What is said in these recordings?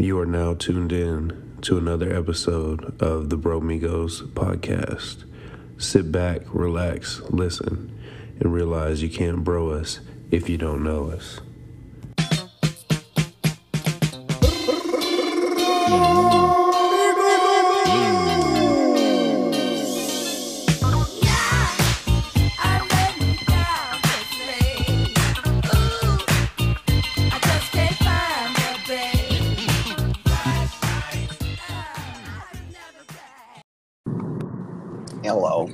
You are now tuned in to another episode of the Bro Migos podcast. Sit back, relax, listen, and realize you can't bro us if you don't know us. Hello.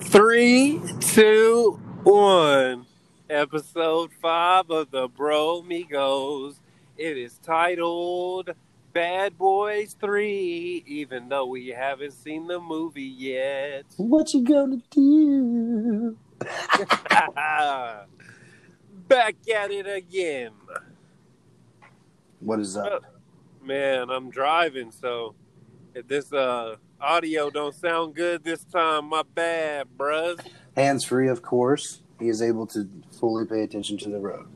3, 2, 1. Episode 5 of the Bro Migos. It is titled Bad Boys 3, even though we haven't seen the movie yet. What you gonna do? Back at it again. What is up? Man, I'm driving, so this audio don't sound good this time. My bad, bruh. Hands free, of course. He is able to fully pay attention to the road.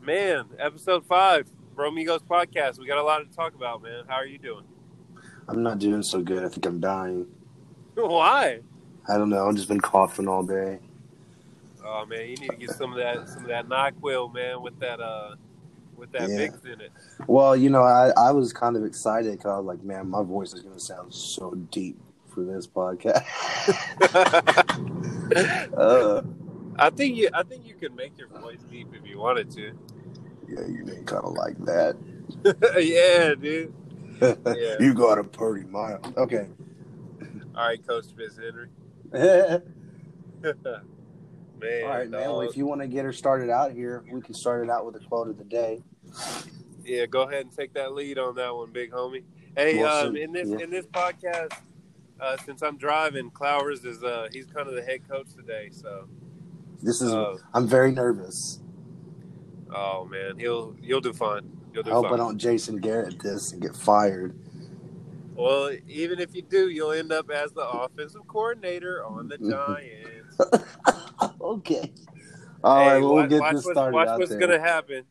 Man, episode 5, Bro Migos podcast. We got a lot to talk about, man. How are you doing? I'm not doing so good. I think I'm dying. Why? I don't know. I've just been coughing all day. Oh man, you need to get some of that NyQuil, man, with that yeah. Mix in it. Well, you know, I was kind of excited because I was like, man, my voice is going to sound so deep for this podcast. I think you can make your voice deep if you wanted to. Yeah, you didn't kind of like that. Yeah, dude. Yeah. You got a pretty mile. Okay. All right, Coach FitzHenry. Man, all right, man. Well, if you want to get her started out here, we can start it out with a quote of the day. Yeah, go ahead and take that lead on that one, big homie. Hey, in this podcast, since I'm driving, Clowers is he's kind of the head coach today, so this is I'm very nervous. Oh man, you'll do fine. I hope I don't Jason Garrett this and get fired. Well, even if you do, you'll end up as the offensive coordinator on the Giants. Okay. All right, we'll get this started. Watch what's going to happen.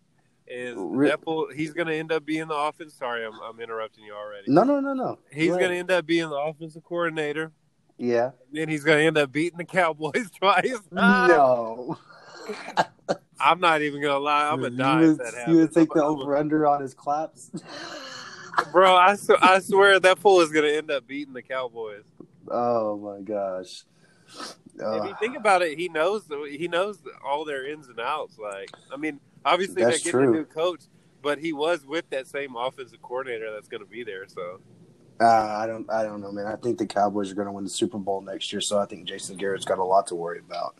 He's going to end up being the offense. Sorry, I'm interrupting you already. No. He's going to end up being the offensive coordinator. Yeah. And then he's going to end up beating the Cowboys twice. No. I'm not even going to lie. I'm going to die if that happens. You would take the over-under on his claps? Bro, I swear that fool is going to end up beating the Cowboys. Oh, my gosh. If you think about it, he knows all their ins and outs. Like, I mean, obviously they're getting a new coach, but he was with that same offensive coordinator that's going to be there. So, I don't know, man. I think the Cowboys are going to win the Super Bowl next year, so I think Jason Garrett's got a lot to worry about.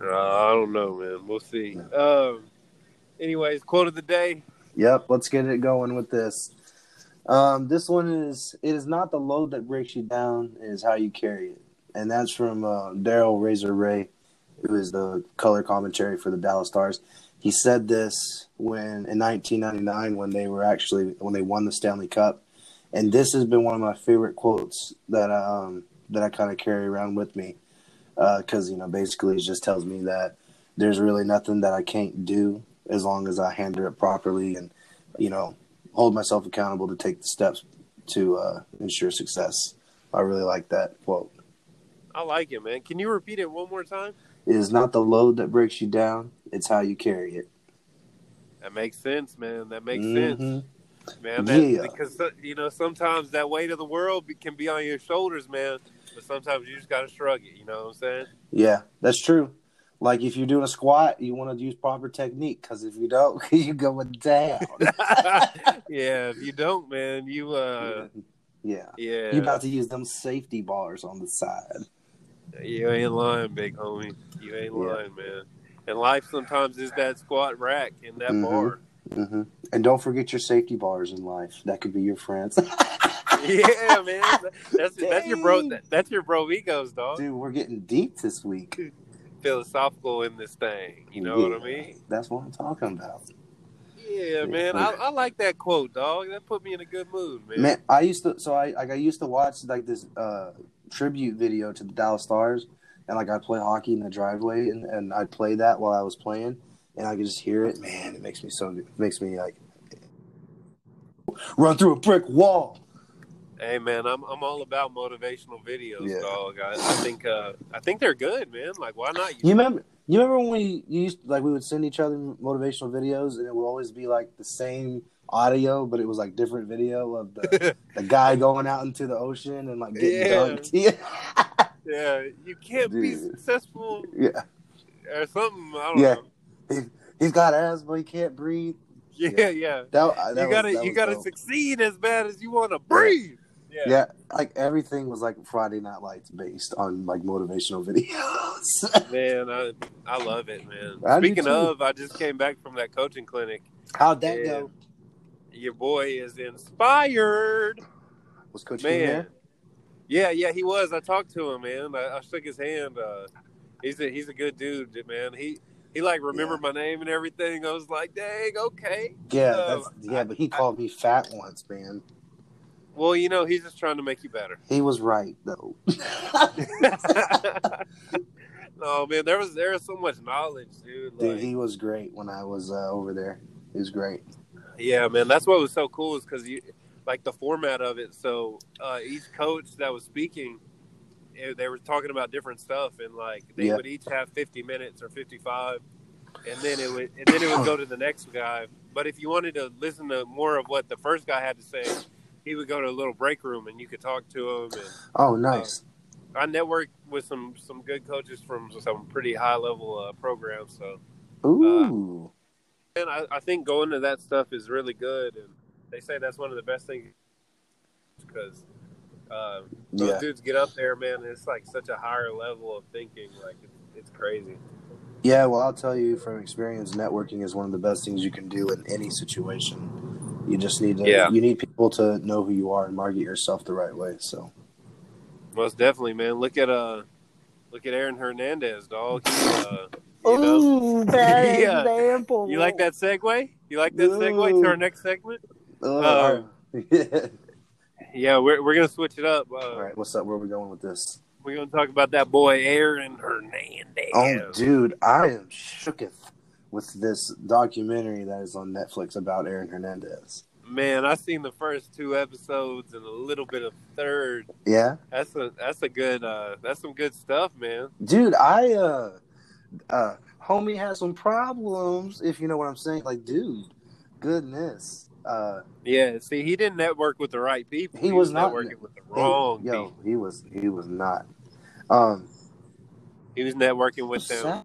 I don't know, man. We'll see. Yeah. Anyways, quote of the day. Yep, let's get it going with this. This one is: "It is not the load that breaks you down; it is how you carry it." And that's from Daryl Razor Ray, who is the color commentary for the Dallas Stars. He said this when in 1999 when they won the Stanley Cup. And this has been one of my favorite quotes that I kind of carry around with me because, you know, basically it just tells me that there's really nothing that I can't do as long as I handle it properly and, you know, hold myself accountable to take the steps to ensure success. I really like that quote. I like it, man. Can you repeat it one more time? It is not the load that breaks you down. It's how you carry it. That makes sense, man. That makes sense. Man, because, you know, sometimes that weight of the world can be on your shoulders, man. But sometimes you just got to shrug it. You know what I'm saying? Yeah, that's true. Like, if you're doing a squat, you want to use proper technique. Because if you don't, you're going down. Yeah, if you don't, man, you Yeah. You're about to use them safety bars on the side. You ain't lying, big homie. You ain't lying, man. And life sometimes is that squat rack and that bar. Mm-hmm. And don't forget your safety bars in life. That could be your friends. Yeah, man. That's your bro egos, dog. Dude, we're getting deep this week. Philosophical in this thing. You know what I mean? That's what I'm talking about. Yeah, man, I like that quote, dog. That put me in a good mood, man. Man, I used to watch like this tribute video to the Dallas Stars, and like I'd play hockey in the driveway, and I'd play that while I was playing, and I can just hear it. Man, it makes me so. It makes me like run through a brick wall. Hey man, I'm all about motivational videos, dog. I think they're good, man. Like, why not? You remember when we used we would send each other motivational videos, and it would always be like the same audio, but it was like different video of the guy going out into the ocean and like getting dunked. Yeah, yeah. You can't be successful. Yeah, or something. I don't know. He's got ass, but he can't breathe. Yeah. You gotta succeed as bad as you want to breathe. Yeah, like everything was like Friday Night Lights based on like motivational videos. Man, I love it, man. Speaking of, I just came back from that coaching clinic. How'd that go? Your boy is inspired. Was Coach here? Yeah, he was. I talked to him, man. I shook his hand. He's a good dude, man. He like remembered my name and everything. I was like, dang, okay. Yeah, but he called me fat once, man. Well, you know, he's just trying to make you better. He was right, though. No, man, there was so much knowledge, dude. Dude, he was great when I was over there. He was great. Yeah, man, that's what was so cool is because the format of it. So each coach that was speaking, they were talking about different stuff, and they would each have 50 minutes or 55, and then it would go to the next guy. But if you wanted to listen to more of what the first guy had to say, he would go to a little break room, and you could talk to him. And, oh, nice. I networked with some good coaches from some pretty high-level programs. So, ooh. And I think going to that stuff is really good. And they say that's one of the best things because those dudes get up there, man, and it's like such a higher level of thinking. Like, it's crazy. Yeah, well, I'll tell you from experience, networking is one of the best things you can do in any situation. You just need to. Yeah. You need people to know who you are and market yourself the right way. So, most definitely, man. Look at Aaron Hernandez, dog. Ooh, bad example. You like that segue? You like that segue to our next segment? Yeah, we're gonna switch it up. All right, what's up? Where are we going with this? We're gonna talk about that boy Aaron Hernandez. Oh, dude, I am shooketh with this documentary that is on Netflix about Aaron Hernandez. Man, I seen the first 2 episodes and a little bit of third. Yeah, that's a good that's some good stuff, man. Dude, I homie has some problems, if you know what I'm saying. Like, dude, goodness. Yeah, see, he didn't network with the right people. He was not networking with the wrong people. He was not. He was networking with them.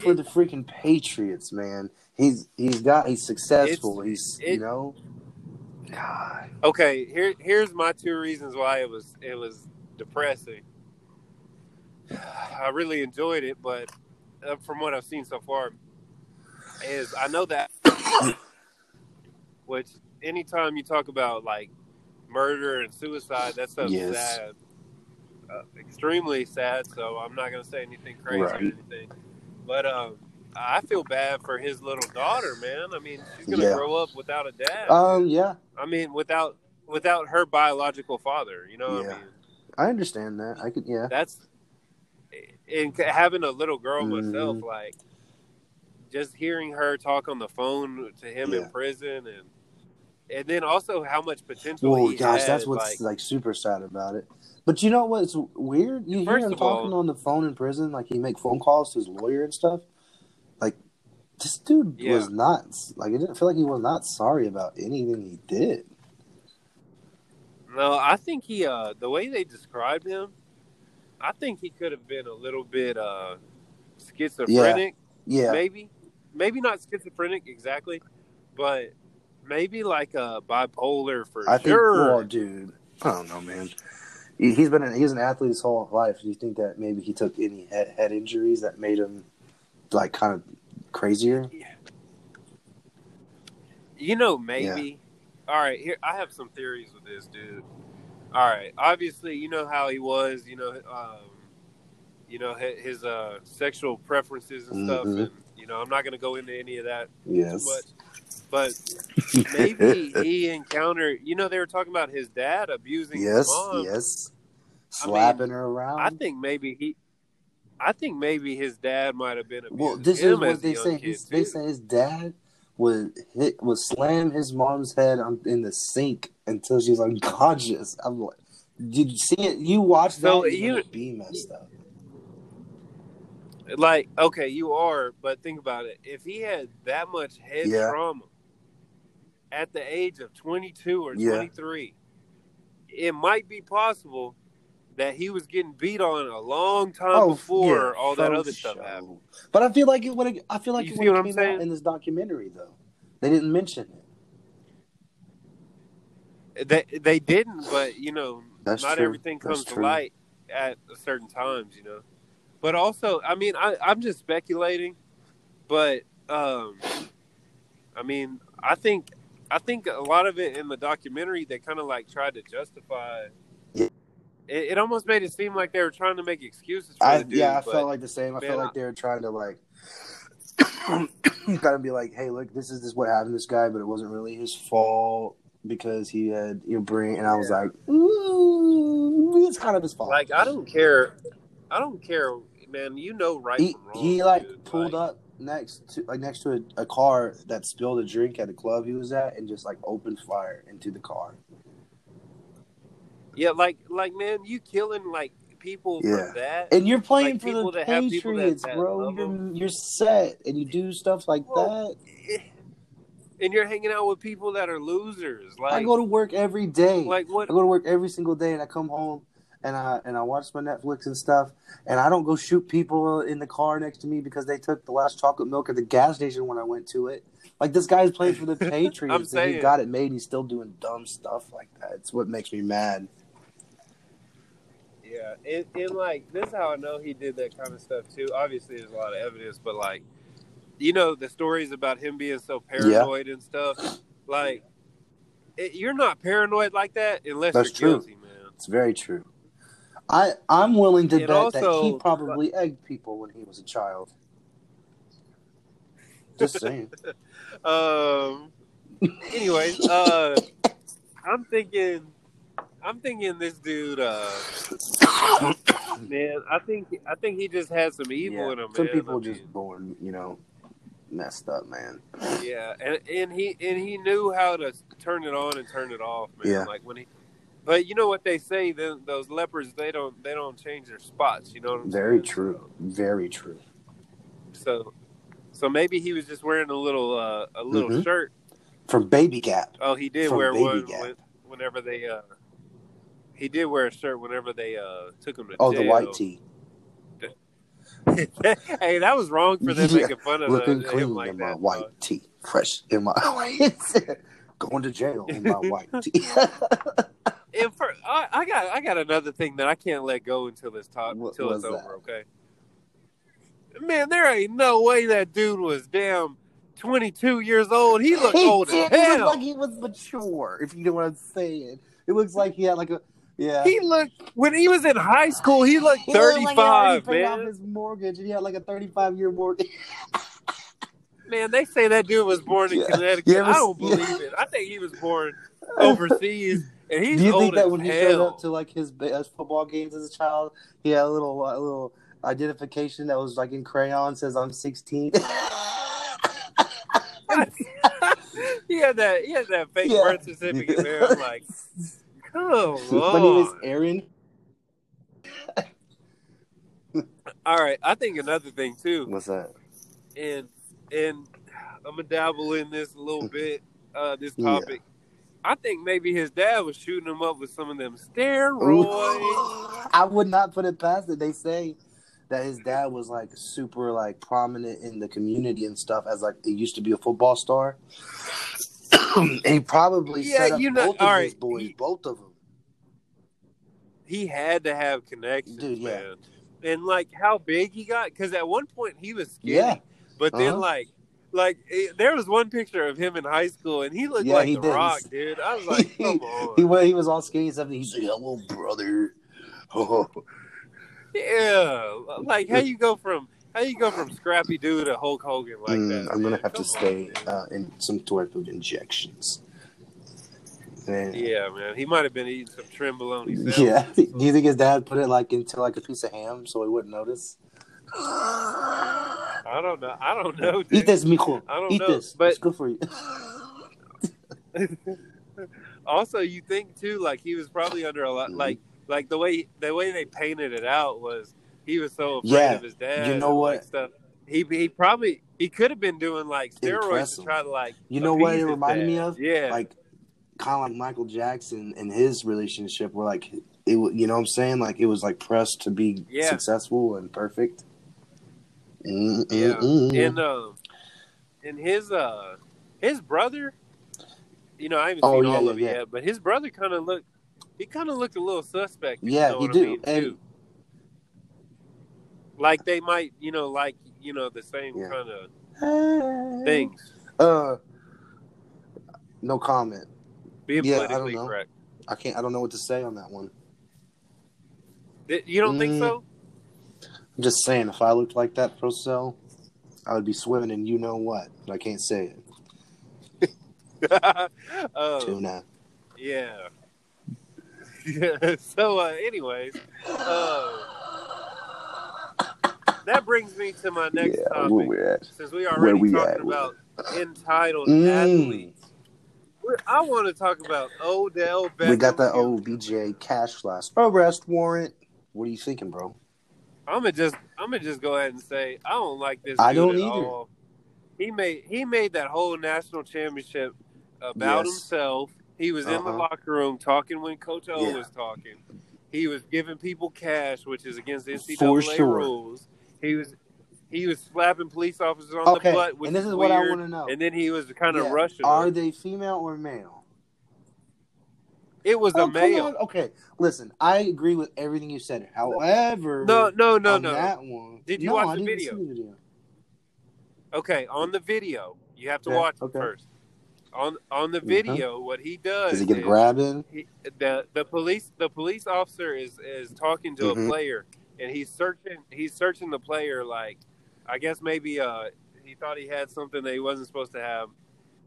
For the freaking Patriots, man. He's successful. God. Okay, here's my 2 reasons why it was depressing. I really enjoyed it, but from what I've seen so far, is I know that which anytime you talk about like murder and suicide, that stuff's sad, extremely sad. So I'm not gonna say anything crazy or anything. But I feel bad for his little daughter, man. I mean, she's gonna grow up without a dad. Yeah. I mean, without her biological father. You know what I mean? I understand that. I could. Yeah. That's and having a little girl myself, like just hearing her talk on the phone to him in prison, and then also how much potential. Oh gosh, that's what's like super sad about it. But you know what's weird? You hear him talking on the phone in prison, like he make phone calls to his lawyer and stuff. Like, this dude was not, like, it didn't feel like he was not sorry about anything he did. No, I think he, the way they described him, I think he could have been a little bit schizophrenic. Yeah. Maybe. Maybe not schizophrenic exactly, but maybe like a bipolar for sure. I think, dude, I don't know, man. He's an athlete his whole life. Do you think that maybe he took any head injuries that made him like kind of crazier? You know, maybe. Yeah. All right, here I have some theories with this dude. All right, obviously, you know how he was. You know his sexual preferences and stuff. And, you know, I'm not going to go into any of that too much. But maybe he encountered, you know, they were talking about his dad abusing his mom. Slapping her around. I think maybe he, I think maybe his dad might have been abusing him. Well, this is what they say. They say his dad would slam his mom's head in the sink until she's unconscious. I'm like, did you see it? You watched that? So you would be messed up. Like, okay, you are, but think about it. If he had that much head trauma at the age of 22 or 23, it might be possible that he was getting beat on a long time before all that other stuff happened. But I feel like it would have came out in this documentary, though. They didn't mention it. They didn't, but, you know, that's not true. Everything comes to light at certain times, you know. But also, I mean, I'm just speculating, but, I mean, I think a lot of it in the documentary, they kind of, tried to justify it almost made it seem like they were trying to make excuses for the dude. Yeah, I felt like the same. I felt like they were trying to, kind of be like, hey, look, this is what happened to this guy, but it wasn't really his fault because he had your brain. And I was like, ooh, it's kind of his fault. Like, I don't care, man. You know right from wrong. He, dude, pulled up next to a car that spilled a drink at a club he was at and just, opened fire into the car. Yeah, man, you killing people for that, and you're playing for the Patriots, bro. You're set, and you do stuff that, and you're hanging out with people that are losers. I go to work every day. What? I go to work every single day, and I come home, and I watch my Netflix and stuff, and I don't go shoot people in the car next to me because they took the last chocolate milk at the gas station when I went to it. This guy's playing for the Patriots, and he got it made. He's still doing dumb stuff like that. It's what makes me mad. Yeah, and this is how I know he did that kind of stuff too. Obviously, there's a lot of evidence, but the stories about him being so paranoid and stuff. You're not paranoid like that unless you're guilty, man. It's very true. I'm willing to bet that he probably egged people when he was a child. Just saying. Anyways, I'm thinking this dude, man, I think he just had some evil in him. Some people just born, messed up, man. Yeah, and he knew how to turn it on and turn it off, man. Yeah. But you know what they say? Those lepers, they don't change their spots. You know what I'm saying? Very true. Very true. So maybe he was just wearing a little shirt from Baby Gap. Oh, he did wear one whenever they. He did wear a shirt whenever they took him to jail. Oh, the white tee. Hey, that was wrong for them making fun of him like that. Looking clean in my white tee, fresh in my going to jail in my white tee. And I got another thing that I can't let go until it's over. Okay. Man, there ain't no way that dude was damn 22 years old. He looked old as hell. He looked like he was mature, if you know what I'm saying. It looks like he had He looked, when he was in high school, he looked 35, man. He paid off his mortgage, and he had a 35-year mortgage. Man, they say that dude was born in Connecticut. I don't believe it. I think he was born overseas. And he's old as hell. Do you think that when he showed up to his football games as a child, he had a little identification that was in crayon, says I'm 16. He had that fake birth certificate there. I'm like, come on. My name is Aaron. All right, I think another thing too. What's that? And I'm gonna dabble in this a little bit. This topic. Yeah. I think maybe his dad was shooting him up with some of them steroids. I would not put it past it. They say that his dad was super prominent in the community and stuff as he used to be a football star. And he probably set up his boys, both of them. He had to have connections, dude, man. And how big he got, because at one point he was skinny, but then there was one picture of him in high school, and he looked like The Rock, dude. I was like, come on. He was all skinny and stuff, and he's like, hello, brother. Oh. Yeah, how you go from Scrappy Doo to Hulk Hogan that? I'm gonna have to stay in some type of injections. Man. Yeah, man, he might have been eating some trim bologna sandwich. Yeah, do you think his dad put it into a piece of ham so he wouldn't notice? I don't know. Dude. Eat this, Mijo. Eat this. But it's good for you. Also, you think too, like he was probably under a lot, like the way they painted it out was he was so afraid of his dad. You know what? Stuff. He could have been doing like steroids to try to like. You know what it reminded me of? Yeah, like kind of like Michael Jackson and his relationship, where like it, you know what I'm saying? Like it was like pressed to be successful and perfect. Yeah. And his brother, you know, I haven't seen all of it yet, but his brother kind of looked a little suspect. Yeah, he did. And like they might, the same kind of things. No comment. Being politically correct. I don't know what to say on that one. You don't think so? I'm just saying, if I looked like that, Procell, I would be swimming in you know what. I can't say it. Tuna. Yeah. So, anyways, that brings me to my next topic. Since we already talking about entitled athletes, I want to talk about Odell Beckham. We got that OBJ cash flash arrest warrant. What are you thinking, bro? I'm gonna just go ahead and say I don't like this. I don't either. All. He made that whole national championship about himself. He was in the locker room talking when Coach O was talking. He was giving people cash, which is against the NCAA rules. He was slapping police officers on the butt, which is weird. What I want to know. And then he was kind of rushing. Are they female or male? It was a male. Okay, listen, I agree with everything you said. However, no. That one, did you watch the video? See the video? Okay, on the video, you have to watch it first. On the video, what he does is he gets grabbing. The police officer is talking to a player, and he's searching the player. Like, I guess maybe he thought he had something that he wasn't supposed to have.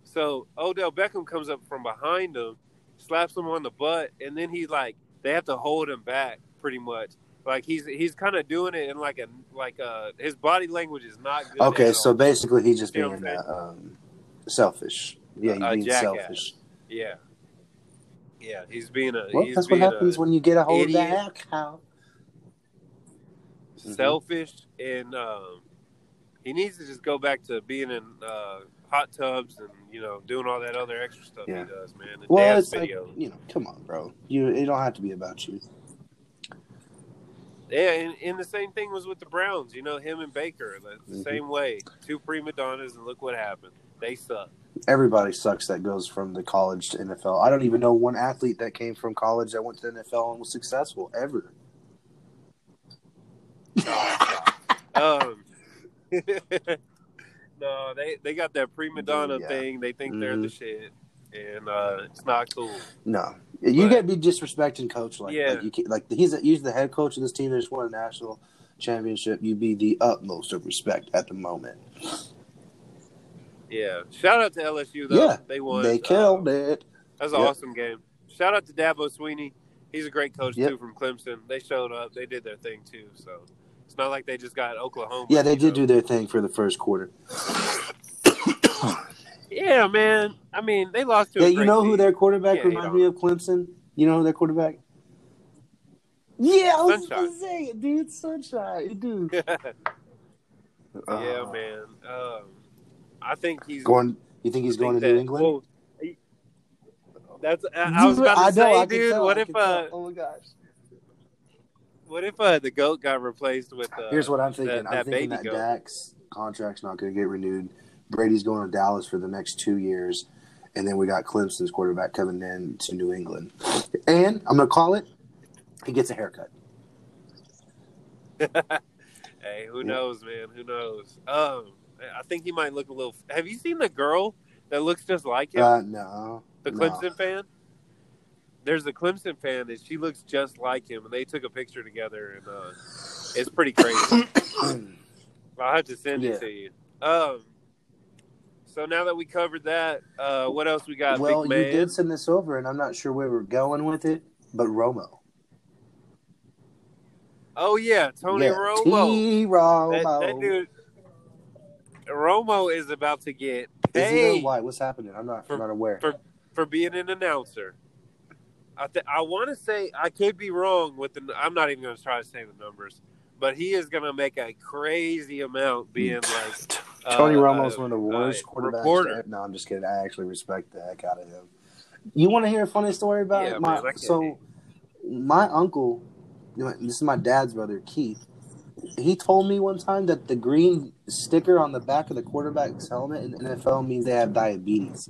So Odell Beckham comes up from behind him, slaps him on the butt, and then they have to hold him back pretty much. Like he's kind of doing it in his body language is not good. Okay, so basically he's just being selfish. Yeah, he's being selfish. Yeah, yeah, he's being a. Well, that's what happens when you get a hold of that cow. Selfish, and he needs to just go back to being in hot tubs and doing all that other extra stuff he does, man. It's videos. Come on, bro. It don't have to be about you. Yeah, and the same thing was with the Browns. Him and Baker, the same way. Two prima donnas, and look what happened. They suck. Everybody sucks that goes from the college to NFL. I don't even know one athlete that came from college that went to the NFL and was successful ever. No, they got that prima donna thing. They think they're the shit, and it's not cool. No, you got to be disrespecting coach like you can't, he's the head coach of this team that just won a national championship. You be the utmost of respect at the moment. Yeah, shout out to LSU though. Yeah, they won. They killed it. That's an awesome game. Shout out to Dabo Sweeney. He's a great coach too from Clemson. They showed up. They did their thing too. So. It's not like they just got Oklahoma. Yeah, they did do their thing for the first quarter. Yeah, man. I mean, they lost to a great team. Who their quarterback reminded me of Clemson? You know who their quarterback? Yeah, I was going to say it, dude. Sunshine, dude. Yeah, man. I think he's going. You think he's going to New England? Well, that's. I was about to say, dude. What if? Oh my gosh. What if the GOAT got replaced with here's what I'm thinking. I'm thinking that Dak's contract's not going to get renewed. Brady's going to Dallas for the next 2 years. And then we got Clemson's quarterback coming in to New England. And I'm going to call it, he gets a haircut. Hey, who knows, man? Who knows? I think he might look a little – have you seen the girl that looks just like him? No. The Clemson fan? There's a Clemson fan that she looks just like him, and they took a picture together, and it's pretty crazy. I'll have to send it to you. So now that we covered that, what else we got? Well, you did send this over, and I'm not sure where we're going with it, but Romo. Oh, yeah, Tony Romo. Romo. That dude, Romo is about to get paid. Why? What's happening? I'm not aware. For being an announcer. I want to say, I could be wrong with the, I'm not even going to try to say the numbers, but he is going to make a crazy amount being like. Tony Romo is one of the worst quarterbacks. No, I'm just kidding. I actually respect the heck out of him. You want to hear a funny story about my uncle, this is my dad's brother, Keith. He told me one time that the green sticker on the back of the quarterback's helmet in the NFL means they have diabetes.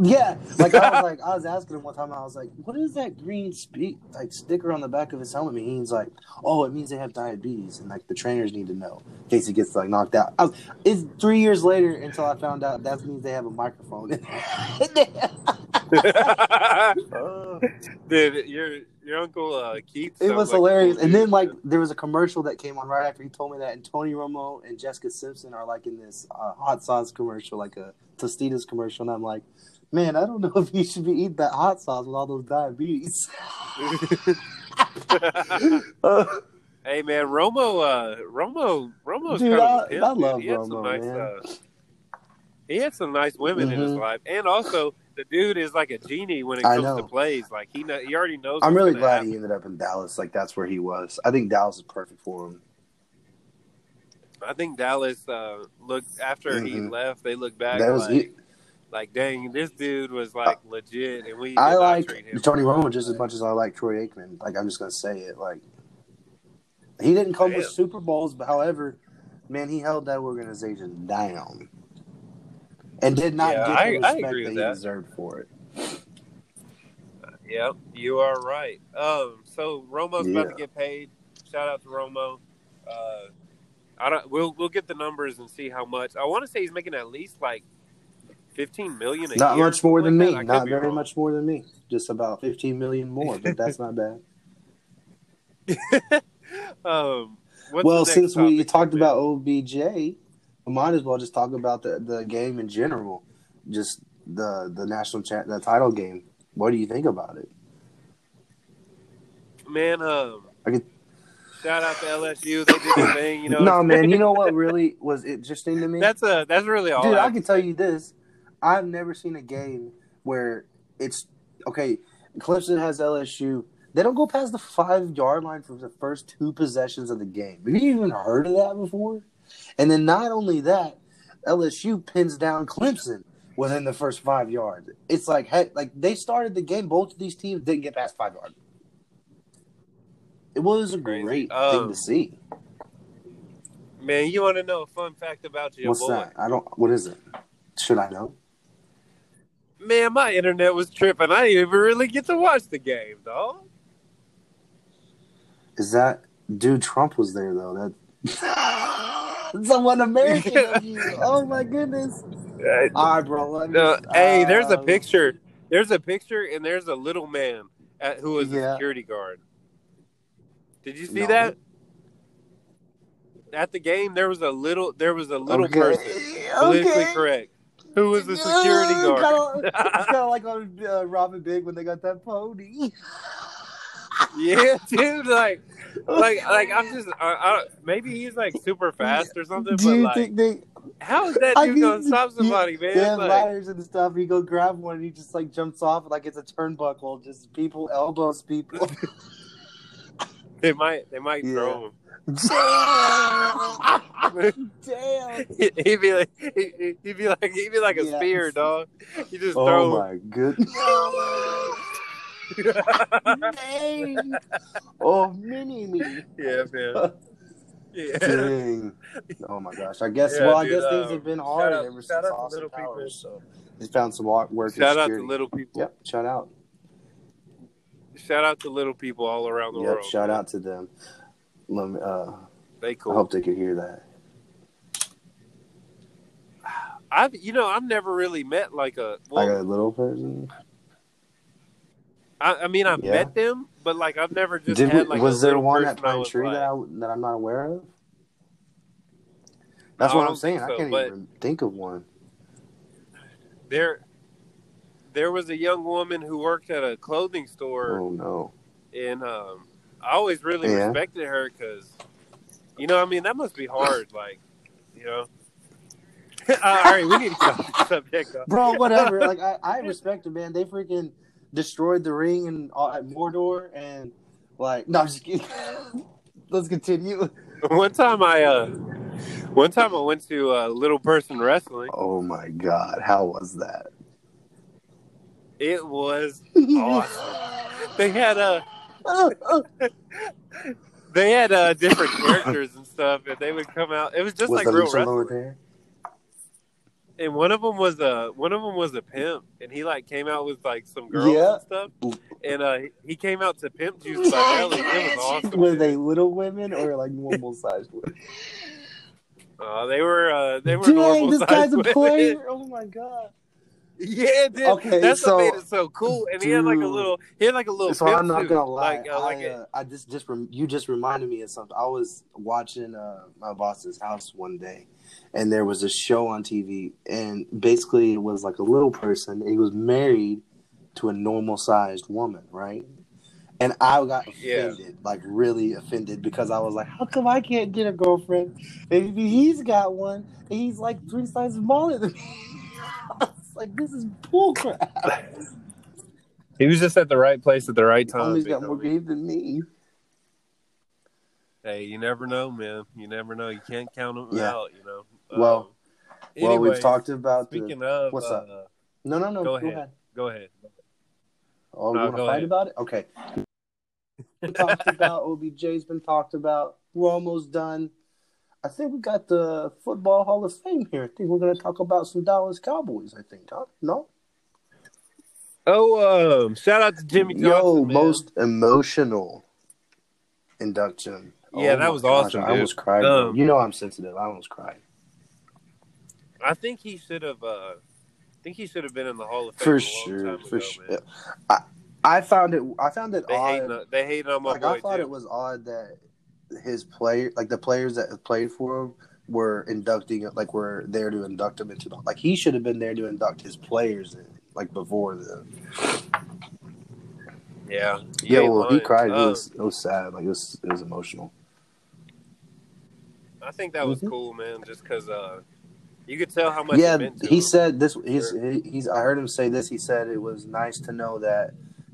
Yeah, I was asking him one time. I was like, "What is that green sticker on the back of his helmet?" And he's like, "Oh, it means they have diabetes, and like the trainers need to know in case he gets like knocked out." It's 3 years later until I found out that means they have a microphone. Dude, your uncle Keith. It was hilarious. And then there was a commercial that came on right after he told me that, and Tony Romo and Jessica Simpson are like in this hot sauce commercial, like a Tostitos commercial, and I'm like. Man, I don't know if you should be eating that hot sauce with all those diabetes. Hey, man, Romo's dude, kind of I love Romo, he had some nice women in his life. And also, the dude is like a genie when it comes to plays. Like, he already knows. I'm really glad he ended up in Dallas. Like, that's where he was. I think Dallas is perfect for him. I think Dallas looked, after he left, they looked back like, dang, this dude was, like, legit, and we I like treat him Tony Romo just as much as I like Troy Aikman. Like, I'm just going to say it. Like, he didn't come with Super Bowls, but, however, man, he held that organization down and did not get the respect that he deserved for it. Yep, you are right. So, Romo's about to get paid. Shout out to Romo. We'll get the numbers and see how much. I want to say he's making at least, like, $15 million a year. Not much more than me. Not very much more than me. Just about $15 million more, but that's not bad. Well, since we talked about OBJ, we might as well just talk about the game in general. Just the national the title game. What do you think about it, man? Shout out to LSU. They did their thing, you know. No, man. You know what really was interesting to me? That's really all. Dude, I can tell you this. I've never seen a game where it's okay. Clemson has LSU. They don't go past the 5-yard line for the first two possessions of the game. Have you even heard of that before? And then not only that, LSU pins down Clemson within the first 5 yards. It's like, heck, like they started the game. Both of these teams didn't get past 5 yards. It was a great thing to see. Man, you want to know a fun fact about your boy? What's that? What is it? Should I know? Man, my internet was tripping. I didn't even really get to watch the game, dog. Is that dude? Trump was there though. That's someone American. Oh my goodness! All right, bro. Hey, there's a picture. There's a picture, and there's a little man who was a security guard. Did you see that? At the game, there was a little person, politically correct, who was the security guard. It's kind of like on Robin Big when they got that pony. Yeah, dude, like I'm just maybe he's like super fast or something. Do you think how is that dude gonna stop somebody, man? They have ladders and stuff. You go grab one, and he just like jumps off like it's a turnbuckle. Just people elbows people. They might throw him. Damn. He'd be like a spear, dog. You just throw him. Oh my goodness. Dang. Oh, mini me. Yeah, man. Yeah. Dang. Oh my gosh. I guess. Yeah, well, dude, I guess things have been hard ever since Austin Powers. So they found some work. Shout out to little people. Yep. Shout out. Shout out to little people all around the world. Shout out to them. Let me, they cool. I hope they could hear that. I've never really met like a little person. I mean, I've met them, but like I've never just had like. Was there one at Pine Tree that I'm not aware of? That's what I'm saying. I can't even think of one. There was a young woman who worked at a clothing store. Oh no! In I always really respected her because, you know, I mean, that must be hard. Like, you know. All right, we need to get off the subject. Bro, whatever. Like, I respect her, man. They freaking destroyed the ring and at Mordor, and like, no, I'm just kidding. Let's continue. One time I went to Little Person Wrestling. Oh my God, how was that? It was awesome. They had different characters and stuff, and they would come out. It was just like real wrestling. And one of them was a pimp, and he like came out with like some girls and stuff. And he came out to Pimp Juice by Nelly. It was awesome. Were they little women or like normal sized women? They were normal sized. This guy's women. A player. Oh my God. Yeah, dude. Okay, that's what made it so cool. And dude, he had like a little. So I'm not gonna lie. You just reminded me of something. I was watching my boss's house one day, and there was a show on TV, and basically it was like a little person. He was married to a normal sized woman, right? And I got offended, like really offended, because I was like, how come I can't get a girlfriend? Maybe he's got one, and he's like 3 sizes smaller than me. Like, this is bullcrap. He was just at the right place at the right time. He's got more game than me. Hey, you never know, man. You never know. You can't count them out, you know. Well, we've talked about what's up? No. Go ahead. Oh, you want to fight about it? Okay. We talked about OBJ's been talked about. We're almost done. I think we got the Football Hall of Fame here. I think we're going to talk about some Dallas Cowboys, I think. Huh? No? Oh, shout out to Jimmy Johnson, man. Most emotional induction. Yeah, that was awesome, dude. I almost cried. You know I'm sensitive. I almost cried. I think he should have been in the Hall of Fame for a long time ago, man. I found it odd. They hated on my boy, I thought too. It was odd that his player, like the players that played for him, were there to induct him into the. Like, he should have been there to induct his players in, like, before them. Yeah. He cried. It was sad. Like, it was emotional. I think that was cool, man. Just because you could tell how much. Yeah, he said this. I heard him say this. He said it was nice to know that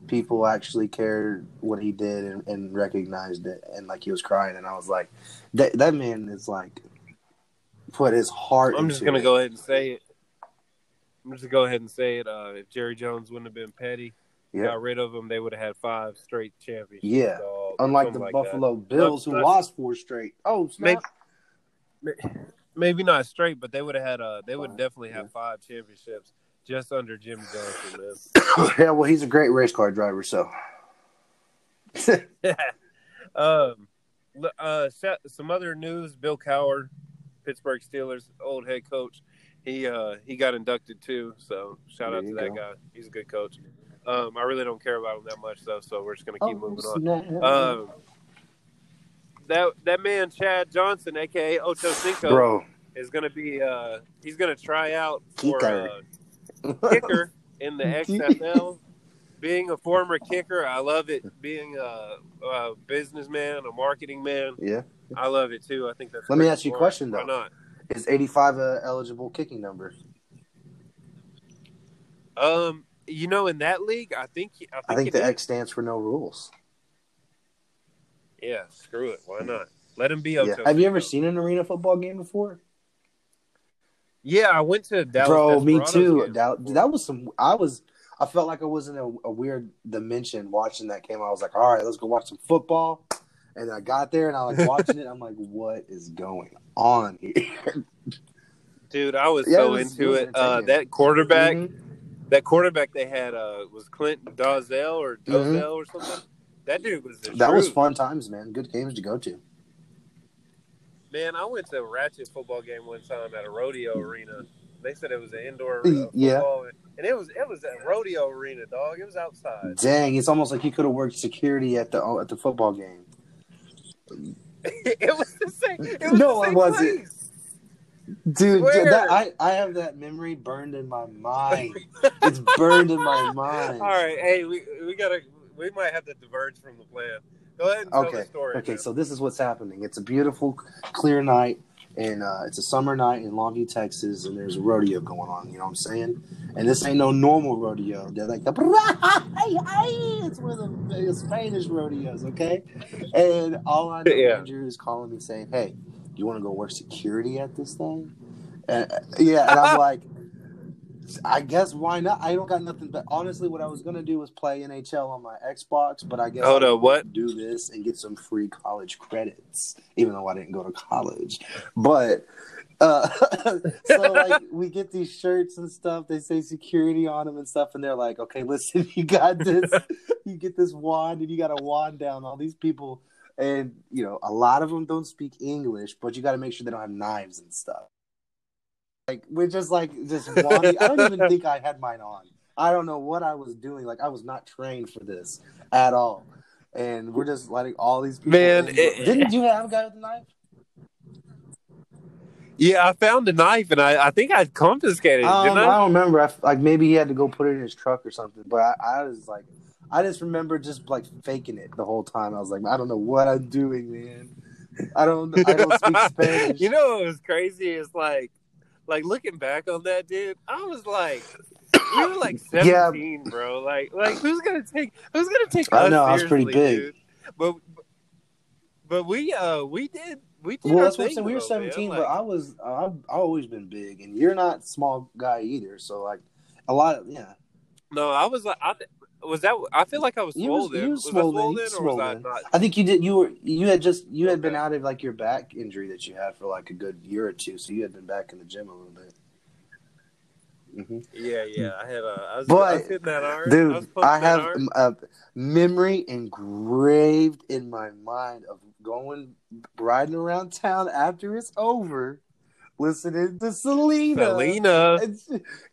people actually cared what he did and recognized it, and like he was crying, and I was like, that man is like put his heart. I'm just gonna go ahead and say it. If Jerry Jones wouldn't have been petty, got rid of him, they would have had 5 straight championships. Yeah, unlike the Buffalo Bills, who lost 4 straight. Oh, snap. Maybe not straight, but they would have had. They would definitely have 5 championships. Just under Jimmy Johnson, man. Yeah, well, he's a great race car driver, so. Some other news: Bill Cowher, Pittsburgh Steelers old head coach, he got inducted too. So shout out to that guy. He's a good coach. I really don't care about him that much though, so we're just gonna keep moving on. That man Chad Johnson, aka Ocho Cinco, bro, is gonna be. He's gonna try out for. Kicker in the XFL. Being a former kicker, I love it. Being a businessman, a marketing man, I love it too. I think that's. Let me ask you a question though. Why not? Is 85 an eligible kicking number? You know, in that league, I think the X stands for no rules. Yeah, screw it. Why not? Let him be. Yeah. Have you ever seen an arena football game before? Yeah, I went to Dallas. Bro, me too. That was some. I felt like I was in a weird dimension watching that game. I was like, all right, let's go watch some football. And I got there and I was watching it. I'm like, what is going on here? Dude, I was into it. That quarterback they had was Clint Dozell or something. That dude was. That was fun times, man. Good games to go to. Man, I went to a ratchet football game one time at a rodeo arena. They said it was an indoor arena. Yeah. And it was a rodeo arena, dog. It was outside. Dang, it's almost like you could have worked security at the football game. It was the same. It wasn't. Dude, I have that memory burned in my mind. It's burned in my mind. All right, hey, we might have to diverge from the plan. Go ahead and tell the story. Okay, man. So this is what's happening. It's a beautiful, clear night, and it's a summer night in Longview, Texas, and there's a rodeo going on, you know what I'm saying? And this ain't no normal rodeo. They're like, it's one of the Spanish rodeos, okay? And all I know, Andrew is calling me saying, hey, you want to go work security at this thing? And I'm like, I guess why not? I don't got nothing. But honestly, what I was gonna do was play NHL on my Xbox. But I guess do this and get some free college credits, even though I didn't go to college. But so like we get these shirts and stuff. They say security on them and stuff, and they're like, "Okay, listen, you got this. You get this wand, and you got to wand down all these people." And you know, a lot of them don't speak English, but you got to make sure they don't have knives and stuff. Like, we're just like this wanting. I don't even think I had mine on. I don't know what I was doing. Like, I was not trained for this at all. And we're just letting all these people. Man, didn't you have a guy with a knife? Yeah, I found a knife, and I think I confiscated it. I don't remember. Maybe he had to go put it in his truck or something. But I was like, I just remember just like faking it the whole time. I was like, I don't know what I'm doing, man. I don't speak Spanish. You know what was crazy? It's like. Like, looking back on that, dude, I was like, we were like 17, bro. Like who's gonna take? I know, I was pretty big, dude. But we did. Well, that's what I'm saying. We were 17, man. But I've always been big, and you're not small guy either. So like a lot of No, I was like, I feel like I was swollen. Was I swollen? Not? I think you did. You had been out of like your back injury that you had for like a good year or two, so you had been back in the gym a little bit. Mm-hmm. Yeah. I was hitting that arm, dude. I have a memory engraved in my mind of riding around town after it's over. Listening to Selena.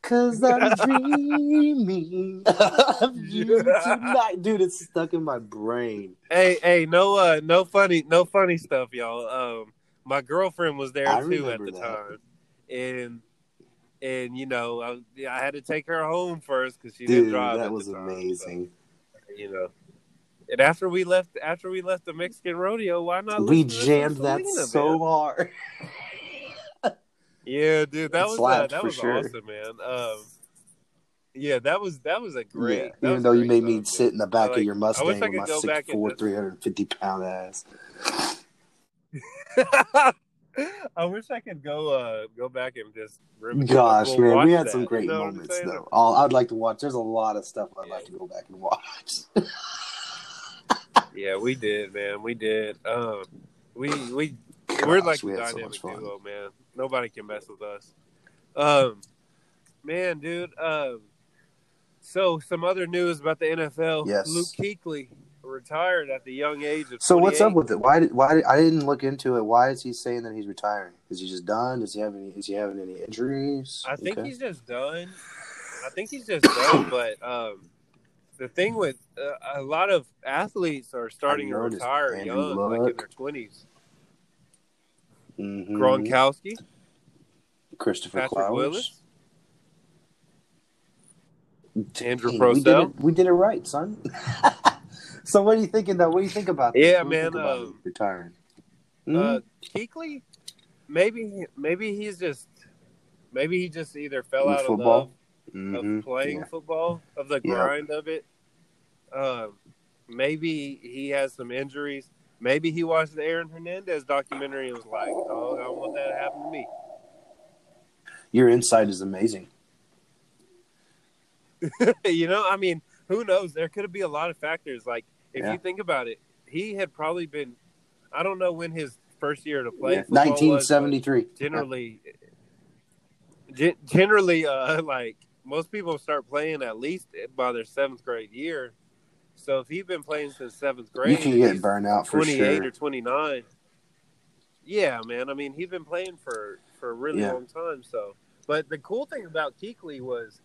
Because I'm dreaming of you tonight. Dude, it's stuck in my brain. Hey, no funny stuff, y'all. My girlfriend was there too at the time. And you know, I had to take her home first because she didn't drive. That was amazing. So, you know. And after we left the Mexican rodeo, why not listen to Selena? We jammed that so hard. Yeah, dude, that was awesome, man. That was a great. Yeah, even though you made me sit in the back of your Mustang with my 6'4", 350-pound ass. I wish I could go back and just. Gosh, man, we had some great moments though. I'd like to watch. There's a lot of stuff I'd like to go back and watch. Yeah, we did, man. We did. We're like the dynamic duo, man. Nobody can mess with us. Man, dude. So, some other news about the NFL. Yes. Luke Kuechly retired at the young age of 28. So, what's up with it? Why I didn't look into it. Why is he saying that he's retiring? Is he just done? Is he having any injuries? I think he's just done. But the thing with a lot of athletes are starting to retire young, like in their 20s. Mm-hmm. Gronkowski, Christopher Patrick Clowers. Willis, Andrew Prosel. We did it right, son. So what are you thinking, though? What do you think about this? Yeah, man. Retiring. Kuechly? Maybe he just either fell out of love of playing football, of the grind of it. Maybe he has some injuries. Maybe he watched the Aaron Hernandez documentary and was like, "Oh, I don't want that to happen to me." Your insight is amazing. You know, I mean, who knows? There could be a lot of factors. Like, if you think about it, he had probably been, I don't know when his first year to play. 1973. Was, generally, like, most people start playing at least by their 7th grade year. So if he's been playing since 7th grade, you can get burned out for 28 or 29. Yeah, man. I mean, he's been playing for a really long time. So, but the cool thing about Kuechly was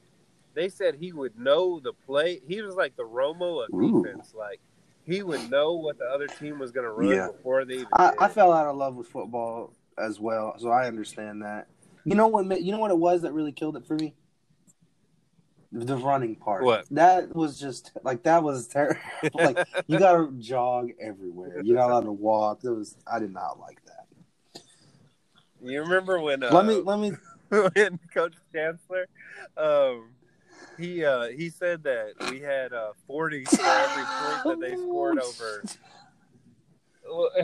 they said he would know the play. He was like the Romo of defense. Like, he would know what the other team was going to run before they even did. I fell out of love with football as well, so I understand that. You know what it was that really killed it for me? the running part. What? That was just like that was terrible. Like you got to jog everywhere. You're not allowed to walk. I did not like that. You remember when? Let me. When Coach Chancellor, he said that we had 40 for every point that they scored over.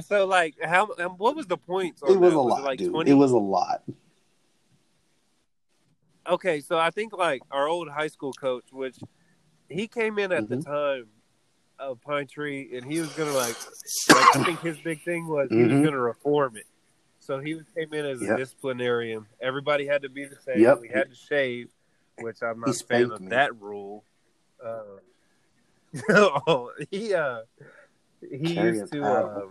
So, like, how? What was the points? It was a lot, dude. 20? It was a lot. Okay, so I think, like, our old high school coach, which he came in at the time of Pine Tree, and he was going to, like, I think his big thing was he was going to reform it. So he came in as a disciplinarian. Everybody had to be the same. Yep. We had to shave, which I'm not a fan of that rule. He used to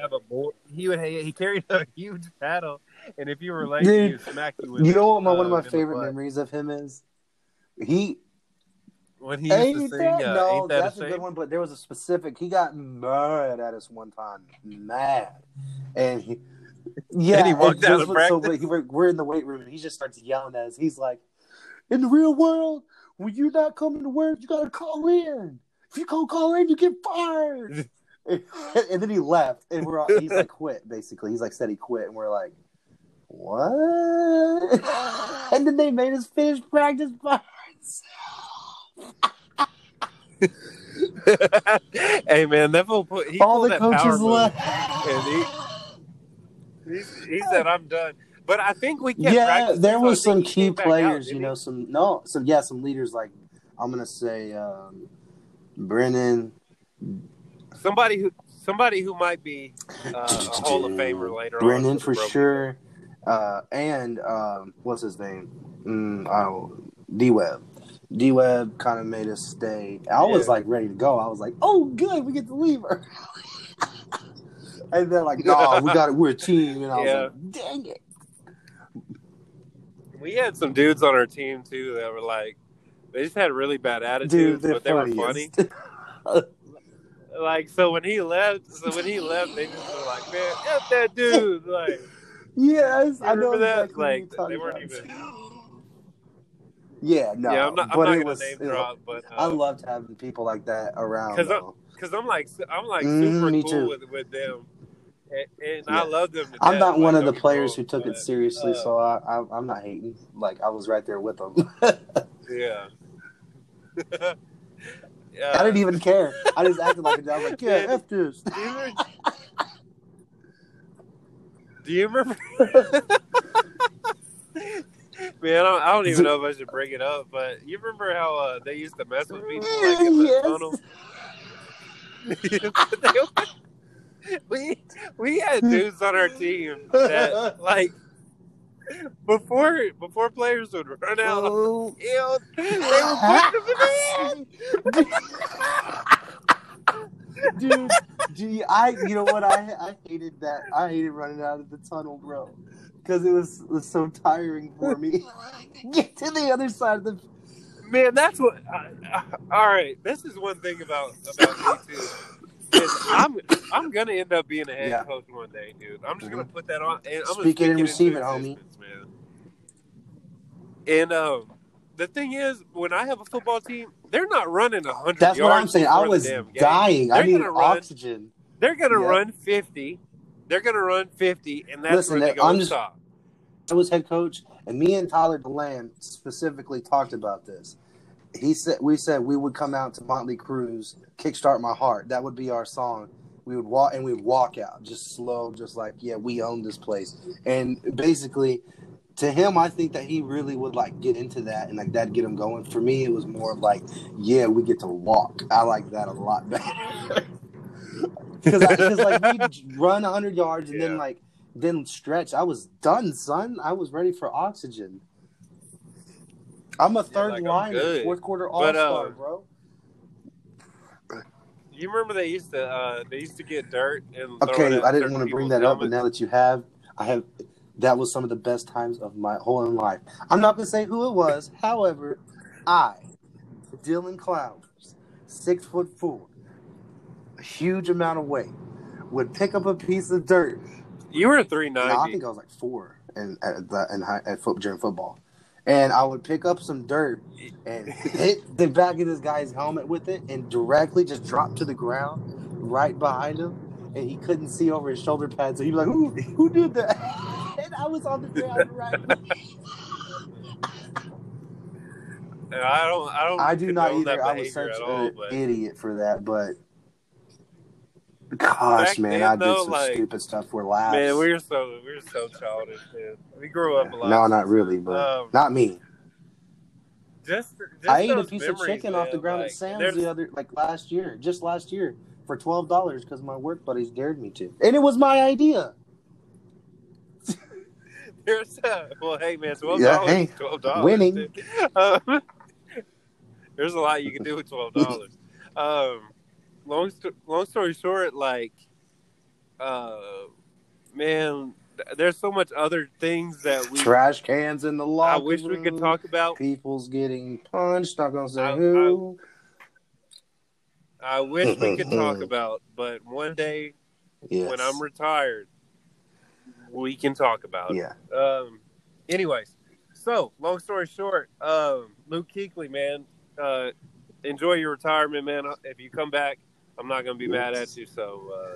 have a board. He carried a huge paddle, and if you were late, he would smack you with it. You know what? One of my favorite memories of him is when he used to sing, no, that's a good one. But there was a specific. He got mad at us one time, and he walked out of practice. So we're in the weight room, and he just starts yelling at us. He's like, "In the real world, when you're not coming to work, you gotta call in. If you can't call in, you get fired." And then he left, and he's like, quit, basically. He's like, said he quit, and we're like, what? And then they made us finish practice by ourselves. Hey, man, that fool put all the coaches left. He said, I'm done. But I think we kept practicing. There were some key players, out, some leaders, like, I'm going to say, Brennan, somebody who might be a Hall of Famer later. Brennan for sure, and what's his name? D-Web. D-Web kind of made us stay. I was like ready to go. I was like, oh, good, we get to leave early. And they're like, no, we got it. We're a team. And I was like, dang it. We had some dudes on our team too that were like. They just had really bad attitudes, but they were funny. Like, so when he left, they just were like, "Man, F that dude!" Like, yes, I remember that. Exactly, like, they weren't even. Yeah, no. Yeah, I'm not gonna name drop, but I loved having people like that around. Because I'm like super cool with them, and I love them. I'm not one of the players who took it seriously, so I'm not hating. Like, I was right there with them. Yeah. I didn't even care. I just acted like a dog. I was like, yeah, F this. Do you remember? Man, I don't even know if I should bring it up, but you remember how they used to mess with people like in the tunnel? We had dudes on our team that, like, Before players would run out on the field, they were putting them in. Dude, you know what? I hated that. I hated running out of the tunnel, bro, because it was so tiring for me. Get to the other side of the. Man, that's what. All right, this is one thing about me too. I'm gonna end up being a head coach one day, dude. I'm just gonna put that on. And I'm speak it and receive it, homie. Man. And the thing is, when I have a football team, they're not running 100. That's yards what I'm saying. I was dying. I need oxygen. They're gonna run 50. They're gonna run 50, and that's where they go stop. I was head coach, and me and Tyler DeLand specifically talked about this. We said we would come out to Motley Crue's "Kickstart My Heart." That would be our song. We would walk and we'd walk out just slow, just like, yeah, we own this place. And basically, to him, I think that he really would like get into that and like that get him going. For me, it was more of like, yeah, we get to walk. I like that a lot better because like we'd run 100 yards and then stretch. I was done, son. I was ready for oxygen. I'm a third lineman, fourth quarter all-star, bro. You remember they used to get dirt and okay, I didn't want to bring that up, but now that you have, that was some of the best times of my whole life. I'm not gonna say who it was, however, I, Dylan Clowers, 6'4", a huge amount of weight, would pick up a piece of dirt. You were 390. No, I think I was like 4 during football. and I would pick up some dirt and hit the back of this guy's helmet with it and directly just drop to the ground right behind him, and he couldn't see over his shoulder pad, so he'd be like, who did that? And I was on the ground right. I do not either. I was such an idiot for that, but gosh, man, I did some stupid stuff for laughs. Man, we were so childish, man. We grew up a lot. No, not really, but not me. Just I ate a piece of chicken off the ground at Sam's last year, for $12 because my work buddies dared me to, and it was my idea. Well, hey, man, $12. Winning. Dude. There's a lot you can do with $12. Long story short, man, there's so much other things that we... Trash cans in the locker room. I wish we could talk about... People's getting punched. Not going to say who. I wish we could talk about, but one day, when I'm retired, we can talk about it. Yeah. Anyways, so long story short, Luke Kuechly, man, enjoy your retirement, man. If you come back, I'm not going to be mad at you. So,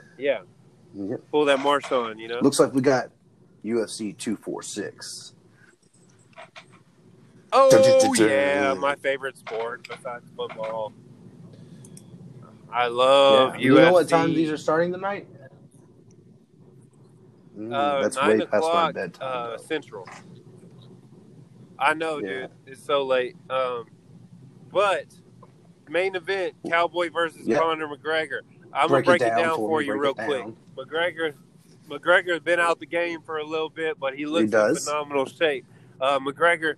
pull that marsh on, you know. Looks like we got UFC 246. Oh, yeah, my favorite sport besides football. I love UFC. You know what time these are starting tonight? That's 9 way past my bedtime. Central. I know, dude. It's so late. But main event: Cowboy versus Conor McGregor. I'm gonna break it down for you real quick. McGregor's been out the game for a little bit, but he looks in phenomenal shape. McGregor,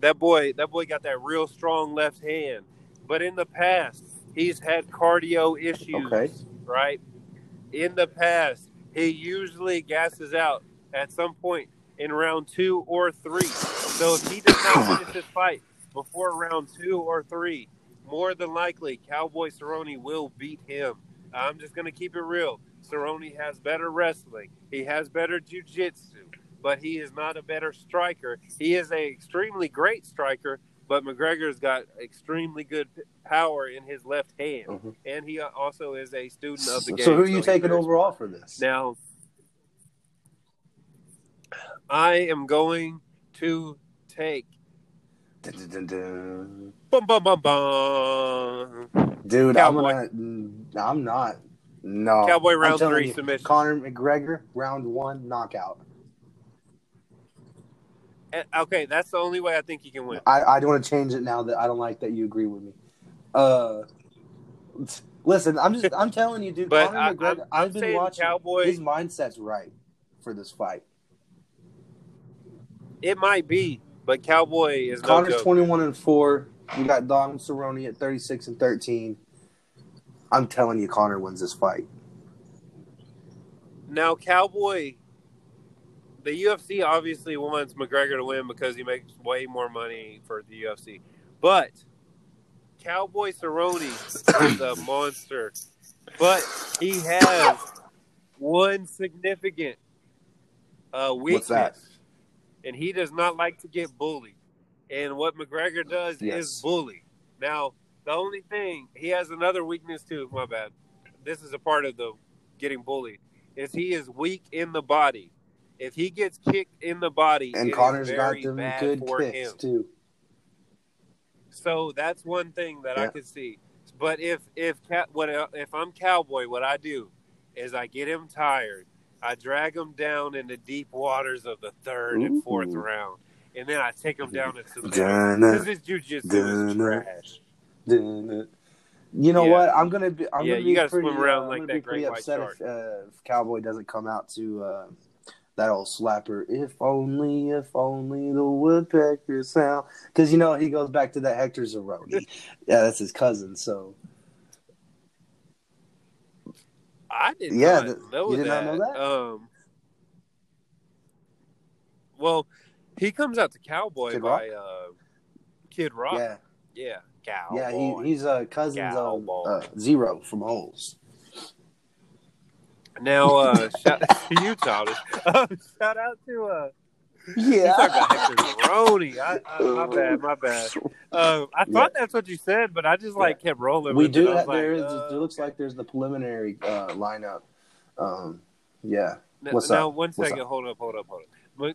that boy got that real strong left hand. But in the past, he's had cardio issues. Okay. Right? In the past, he usually gasses out at some point in round 2 or 3. So if he does not finish this fight before round 2 or 3, more than likely Cowboy Cerrone will beat him. I'm just going to keep it real. Cerrone has better wrestling. He has better jiu-jitsu, but he is not a better striker. He is an extremely great striker, but McGregor's got extremely good power in his left hand. Mm-hmm. And he also is a student of the game. So who are you taking overall for this? Now, I am going to take... Bum, bum, bum, bum. Dude, Cowboy. I'm not. No. Cowboy round 3 submission. Conor McGregor, round 1, knockout. Okay, that's the only way I think you can win. I don't want to change it now that I don't like that you agree with me. Listen, I'm telling you, dude. But Conor McGregor, I've been watching. Cowboy, his mindset's right for this fight. It might be, but Cowboy is. Conor's no joke. 21-4. We got Donald Cerrone at 36-13. I'm telling you, Conor wins this fight. Now, Cowboy. The UFC obviously wants McGregor to win because he makes way more money for the UFC. But Cowboy Cerrone is a monster. But he has one significant weakness. What's that? And he does not like to get bullied. And what McGregor does is bully. Now, the only thing, he has another weakness too. My bad. This is a part of the getting bullied. Is he is weak in the body. If he gets kicked in the body, and Conor's got them good kicks too. So that's one thing that I could see. But if I'm Cowboy, what I do is I get him tired. I drag him down in the deep waters of the third and fourth round, and then I take him down into the because his jujitsu is trash. You know what? I'm gonna be pretty upset if Cowboy doesn't come out to. That old slapper, if only the woodpecker sound. Because, you know, he goes back to that Hector Cerrone. Yeah, that's his cousin, so. I did not know that. You did not know that? Well, he comes out to Cowboy Kid Rock. Yeah. Yeah, Cowboy. Yeah, he's a cousin's Zero from Holes. Now, shout out to Yeah. Cerrone. My bad. I thought that's what you said, but I just kept rolling. We do. It looks like there's the preliminary lineup. Yeah. What's now, up? Now, 1 second. Hold up.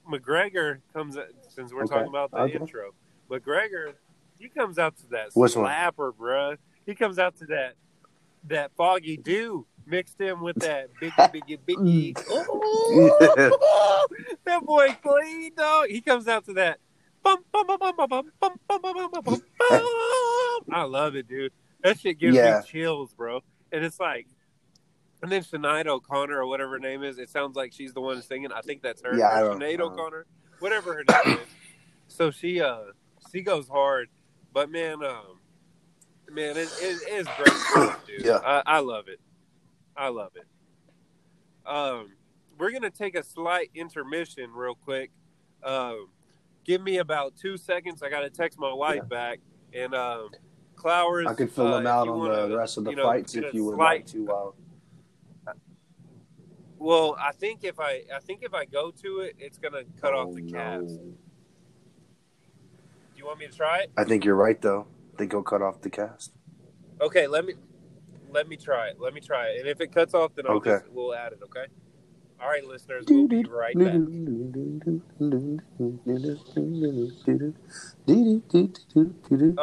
McGregor comes at, since we're talking about the intro. McGregor, he comes out to that slapper, bruh. He comes out to that foggy dew mixed in with that biggie. That boy clean, dog. He comes out to that. I love it, dude. That shit gives me chills, bro. And it's like, and then Sinead O'Connor or whatever her name is, it sounds like she's the one singing. I think that's her. Yeah, Sinead O'Connor, whatever her name is. So she goes hard. But, man, it is great stuff, dude. Yeah. I love it. We're going to take a slight intermission real quick. Give me about 2 seconds. I got to text my wife back. And, Clowers. I can fill them out on the rest of the fights if you would like to. Well, I think if I go to it, it's going to cut off the Cavs. No. You want me to try it? I think you're right, though. I think he'll cut off the cast. Okay, let me try it. And if it cuts off, then we'll add it, okay? All right, listeners, we'll be right back. Oh,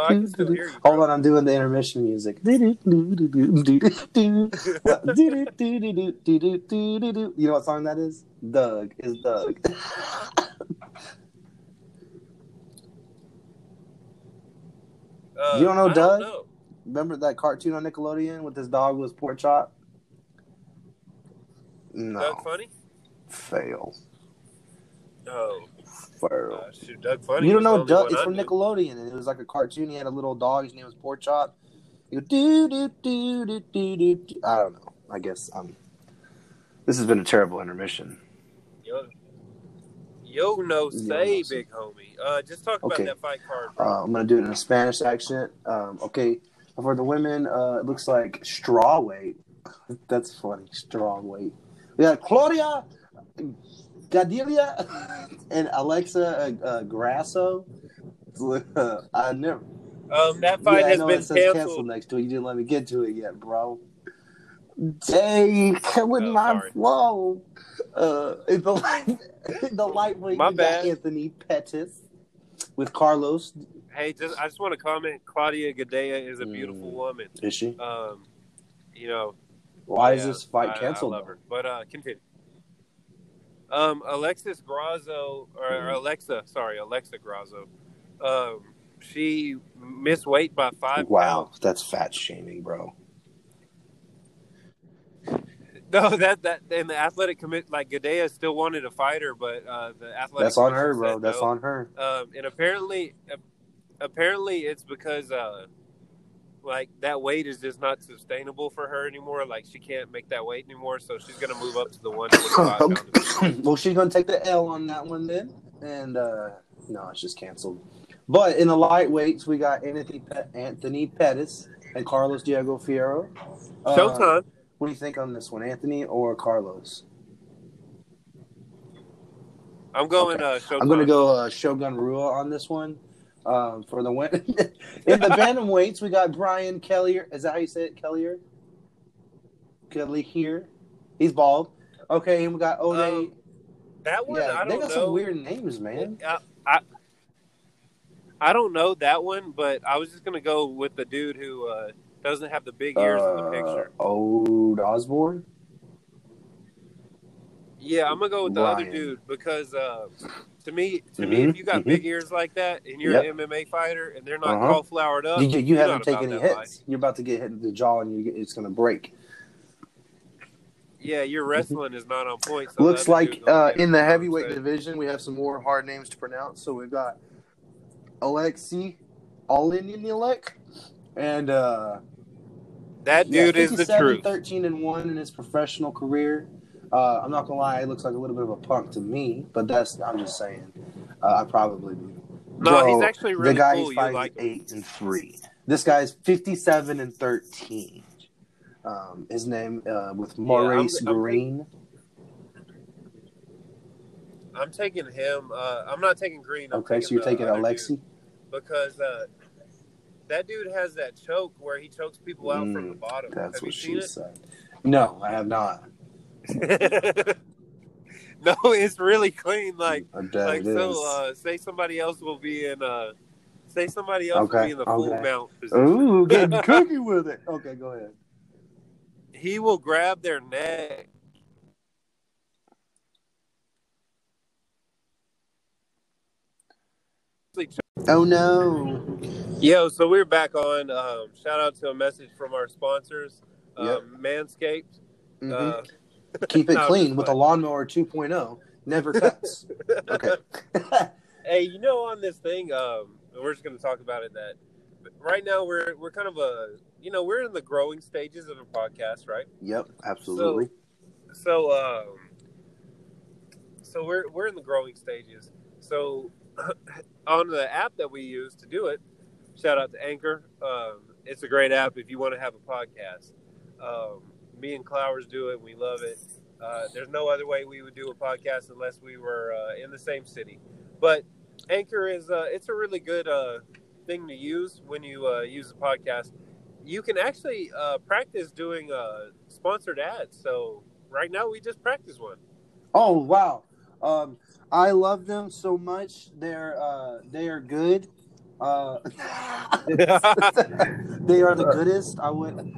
I can still hear you. Hold on, I'm doing the intermission music. You know what song that is? Doug is Doug. You don't know Doug? Don't know. Remember that cartoon on Nickelodeon with his dog was pork chop? No. Doug Funny? Fail. Oh. Fail. Shoot, Doug Funny. You don't know Doug? It's from Nickelodeon, and it was like a cartoon. He had a little dog. His name was Pork Chop. He would do. I don't know. I guess this has been a terrible intermission. Big homie. Just talk about that fight card. I'm going to do it in a Spanish accent. For the women, it looks like straw weight. That's funny, straw weight. We got Claudia Gadelha and Alexa Grasso. I never. That fight has been canceled next to it. You didn't let me get to it yet, bro. Dang, killing my flow. The lightweight Anthony Pettis with Carlos. Hey, I just want to comment. Claudia Gadelha is a beautiful woman. Is she? Why is this fight canceled? I love her. But continue. Alexa Grasso. She missed weight by 5 pounds. Wow, that's fat shaming, bro. No, that and the athletic commit Gadea still wanted to fight her, but the athletic. That's on her, bro. That's on her. And apparently, it's because that weight is just not sustainable for her anymore. Like she can't make that weight anymore, so she's gonna move up to the 125. Well, she's gonna take the L on that one then, and no, it's just canceled. But in the lightweights, we got Anthony Pettis and Carlos Diego Fierro. Showtime. What do you think on this one, Anthony or Carlos? I'm going Shogun. I'm going to go Shogun Rua on this one for the win. In the bantamweights, we got Brian Kelliher. Is that how you say it, Kelliher? Kelliher. He's bald. Okay, and we got Ode. That one, I don't know. They got some weird names, man. I don't know that one, but I was just going to go with the dude who doesn't have the big ears in the picture. Ode Osborne? Yeah, I'm going to go with the other dude because to me, if you got big ears like that and you're an MMA fighter and they're not all flowered up, you haven't taken any hits. You're about to get hit in the jaw and it's going to break. Yeah, your wrestling is not on point. So looks like in the heavyweight division, we have some more hard names to pronounce. So we've got Alexei Oleinik. And that dude is the truth. 13-1 in his professional career. I'm not gonna lie, he looks like a little bit of a punk to me, but I'm just saying. I probably do. No, he's actually really the guy cool. He's 8-3. This guy's 57-13. His name with Maurice Green. I'm taking him. I'm not taking Green. Okay, so you're taking Alexei? Because that dude has that choke where he chokes people out from the bottom. That's what she said. No, I have not. No, it's really clean. Say somebody else will be in. Say somebody else will be in the full mount position. Ooh, getting cookie with it. Okay, go ahead. He will grab their neck. Oh no! Yo, so we're back on. Shout out to a message from our sponsors, Manscaped. Mm-hmm. Keep it clean with a lawnmower 2.0. Never cuts. Okay. Hey, you know, on this thing, we're just going to talk about it. That right now we're kind of we're in the growing stages of a podcast, right? Yep, absolutely. So we're in the growing stages. So. On the app that we use to do it, shout out to Anchor. It's a great app if you want to have a podcast. Me and Clowers do it. We love it. There's no other way we would do a podcast unless we were in the same city. But Anchor is it's a really good thing to use when you use a podcast. You can actually practice doing sponsored ads. So right now we just practice one. Oh, wow. I love them so much. They are good. They are the goodest. I would.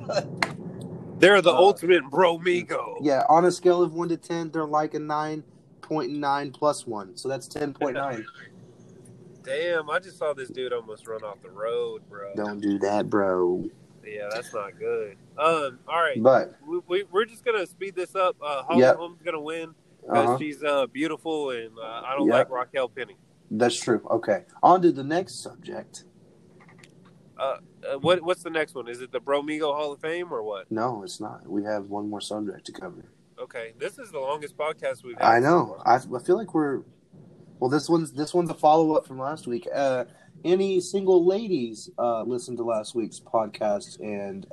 They're the ultimate Bro Migo. Yeah, on a scale of 1 to 10, they're like a 9.9 plus 1, so that's 10.9. Damn, I just saw this dude almost run off the road, bro. Don't do that, bro. Yeah, that's not good. All right, but we're just gonna speed this up. Holly Holm's gonna win. Because she's beautiful, and I don't like Raquel Penny. That's true. Okay. On to the next subject. What's the next one? Is it the Bro Migo Hall of Fame or what? No, it's not. We have one more subject to cover. Okay. This is the longest podcast we've had. I know. I feel like we're – well, this one's a follow-up from last week. Any single ladies listened to last week's podcast and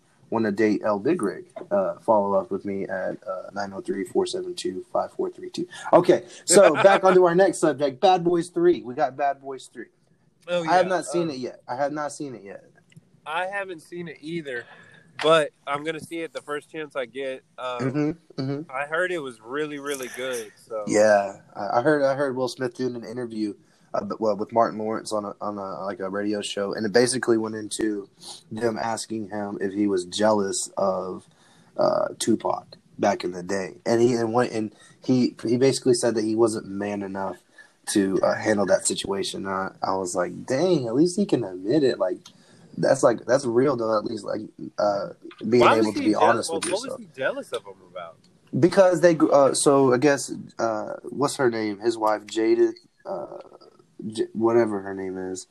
– want to date El Big Rig, follow up with me at 903-472-5432. Okay, so back onto our next subject, Bad Boys 3. We got Bad Boys 3. Oh, yeah. I have not seen it yet. I haven't seen it either, but I'm going to see it the first chance I get. I heard it was really, really good. So. Yeah, I heard Will Smith doing an interview with Martin Lawrence on a radio show, and it basically went into them asking him if he was jealous of Tupac back in the day, and he basically said that he wasn't man enough to handle that situation. I was like, dang, at least he can admit it. Like that's real though. At least being able to be honest with yourself. What was he jealous of him about? Because they so I guess what's her name? His wife Jada. Whatever her name is,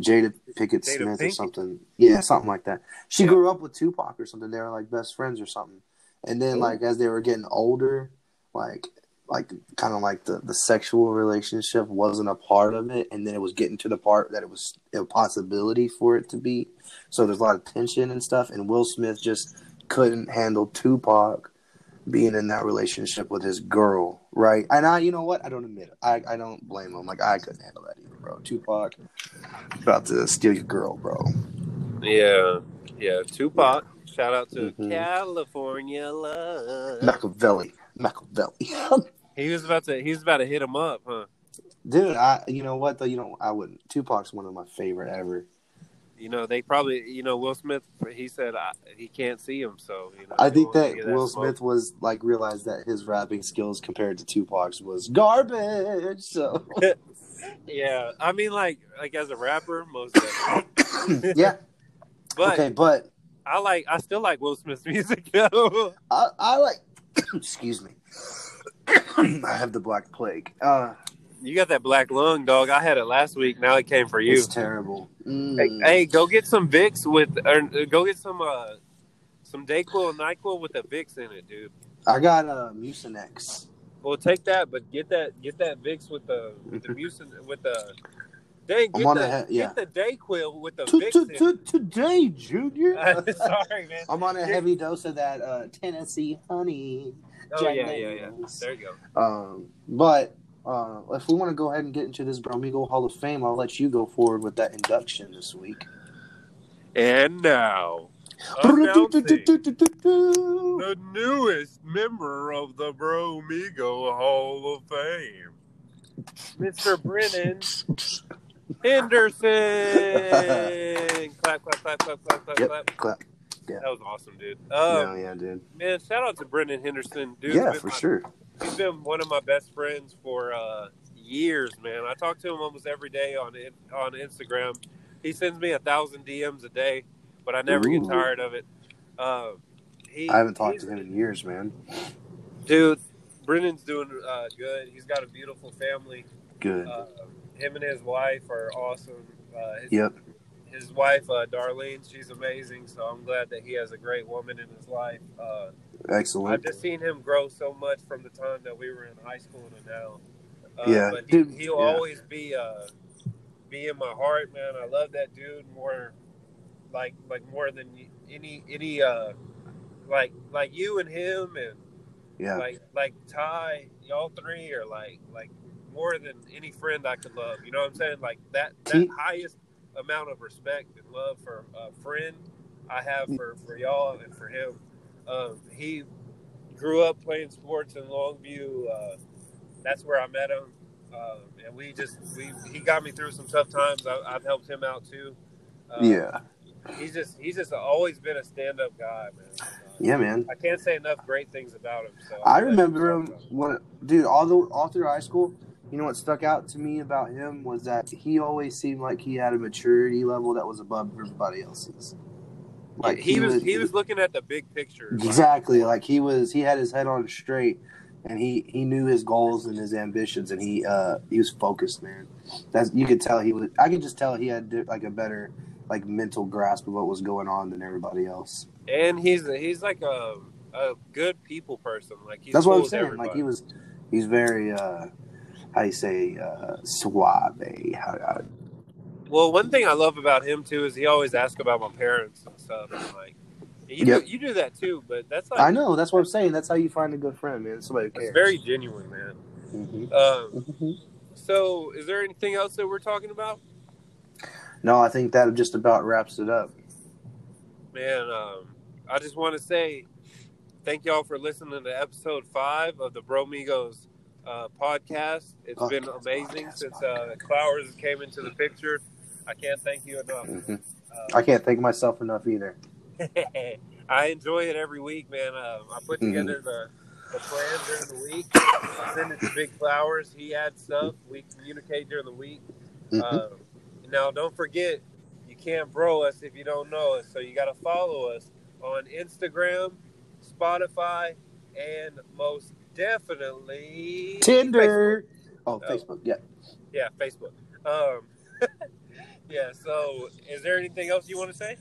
Jada Pickett Smith or something. Yeah, something like that. She grew up with Tupac or something. They were like best friends or something. And then like as they were getting older, like kind of like the sexual relationship wasn't a part of it. And then it was getting to the part that it was a possibility for it to be. So there's a lot of tension and stuff. And Will Smith just couldn't handle Tupac being in that relationship with his girl, right? And you know what? I don't admit it. I don't blame him. Like, I couldn't handle that either, bro. Tupac about to steal your girl, bro. Yeah. Tupac. Shout out to California Love. Machiavelli. He was about to hit him up, huh? Dude, you know what though? I wouldn't. Tupac's one of my favorite ever. You know, they probably, Will Smith, he said he can't see him, so. I think that Will Smith was, like, realized that his rapping skills compared to Tupac's was garbage, so. Yeah, I mean, like as a rapper, most of it. Yeah. But. I still like Will Smith's music, though. I like, excuse me. I have the black plague. You got that black lung, dog. I had it last week. Now it came for you. It's terrible. Mm. Hey, go get some Vicks some DayQuil and NyQuil with the Vicks in it, dude. I got Mucinex. Well, take that, but get that Vicks with the Mucinex with the. Dang, get the DayQuil with the Vicks. Today, Junior. Sorry, man. I'm on a heavy dose of that Tennessee honey. Oh yeah. There you go. But. If we want to go ahead and get into this Bro Migo Hall of Fame, I'll let you go forward with that induction this week. And now, announcing the newest member of the Bro Migo Hall of Fame, Mr. Brennan Henderson. Clap, clap, clap, clap, clap, clap, clap. Clap. Yeah. That was awesome, dude. Yeah, dude. Man, shout out to Brennan Henderson, dude. Yeah, for sure. He's been one of my best friends for years, man. I talk to him almost every day on Instagram. He sends me 1,000 DMs a day, but I never get tired of it. I haven't talked to him in years, man. Dude, Brennan's doing good. He's got a beautiful family. Good. Him and his wife are awesome. His wife, Darlene, she's amazing. So I'm glad that he has a great woman in his life. Excellent. I've just seen him grow so much from the time that we were in high school to now. But he'll always be in my heart, man. I love that dude more than any you and him and like Ty, y'all three are like more than any friend I could love. You know what I'm saying? Like that highest amount of respect and love for a friend I have for y'all and for him. He grew up playing sports in Longview. That's where I met him. And he got me through some tough times. I've helped him out too. He's just always been a stand-up guy, man. I can't say enough great things about him. So I remember him all through high school. You know what stuck out to me about him was that he always seemed like he had a maturity level that was above everybody else's. Like he was looking at the big picture. Exactly. Like he had his head on straight, and he knew his goals and his ambitions, and he was focused, man. You could tell I could just tell he had like a better like mental grasp of what was going on than everybody else. And he's like a good people person. Like that's what I'm saying. Everybody. Like he's very. How do you say suave? Well, one thing I love about him too is he always asks about my parents and stuff. And like you do that too, but that's like I know that's what I'm saying. That's how you find a good friend, man. Somebody who cares. It's very genuine, man. Mm-hmm. So, is there anything else that we're talking about? No, I think that just about wraps it up. Man, I just want to say thank y'all for listening to episode 5 of the Bro Migos. Podcast. It's been amazing since Flowers came into the picture. I can't thank you enough. Mm-hmm. I can't thank myself enough either. I enjoy it every week, man. I put together the plan during the week. I send it to Big Flowers. He adds stuff. We communicate during the week. Now, don't forget, you can't bro us if you don't know us. So you got to follow us on Instagram, Spotify, and most definitely Tinder. Facebook. Facebook. Yeah, Facebook. So is there anything else you want to say?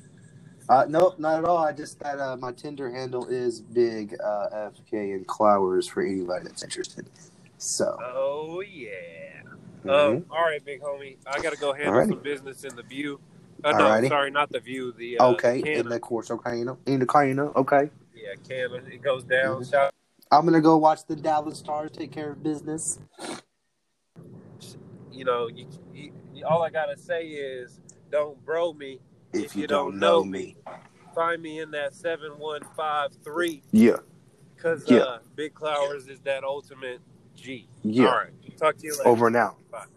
Nope, not at all. I just that my Tinder handle is big FK and Flowers for anybody that's interested. So oh yeah. All right, big homie. I gotta go handle some business in the view. No, sorry, not the view, the in the course, in the Canna, okay. Yeah, Canna. It goes down. Mm-hmm. I'm going to go watch the Dallas Stars take care of business. You know, all I got to say is don't bro me if you don't know me. Find me in that 7153. Yeah. Because Big Flowers is that ultimate G. Yeah. All right. Talk to you later. Over now. Bye.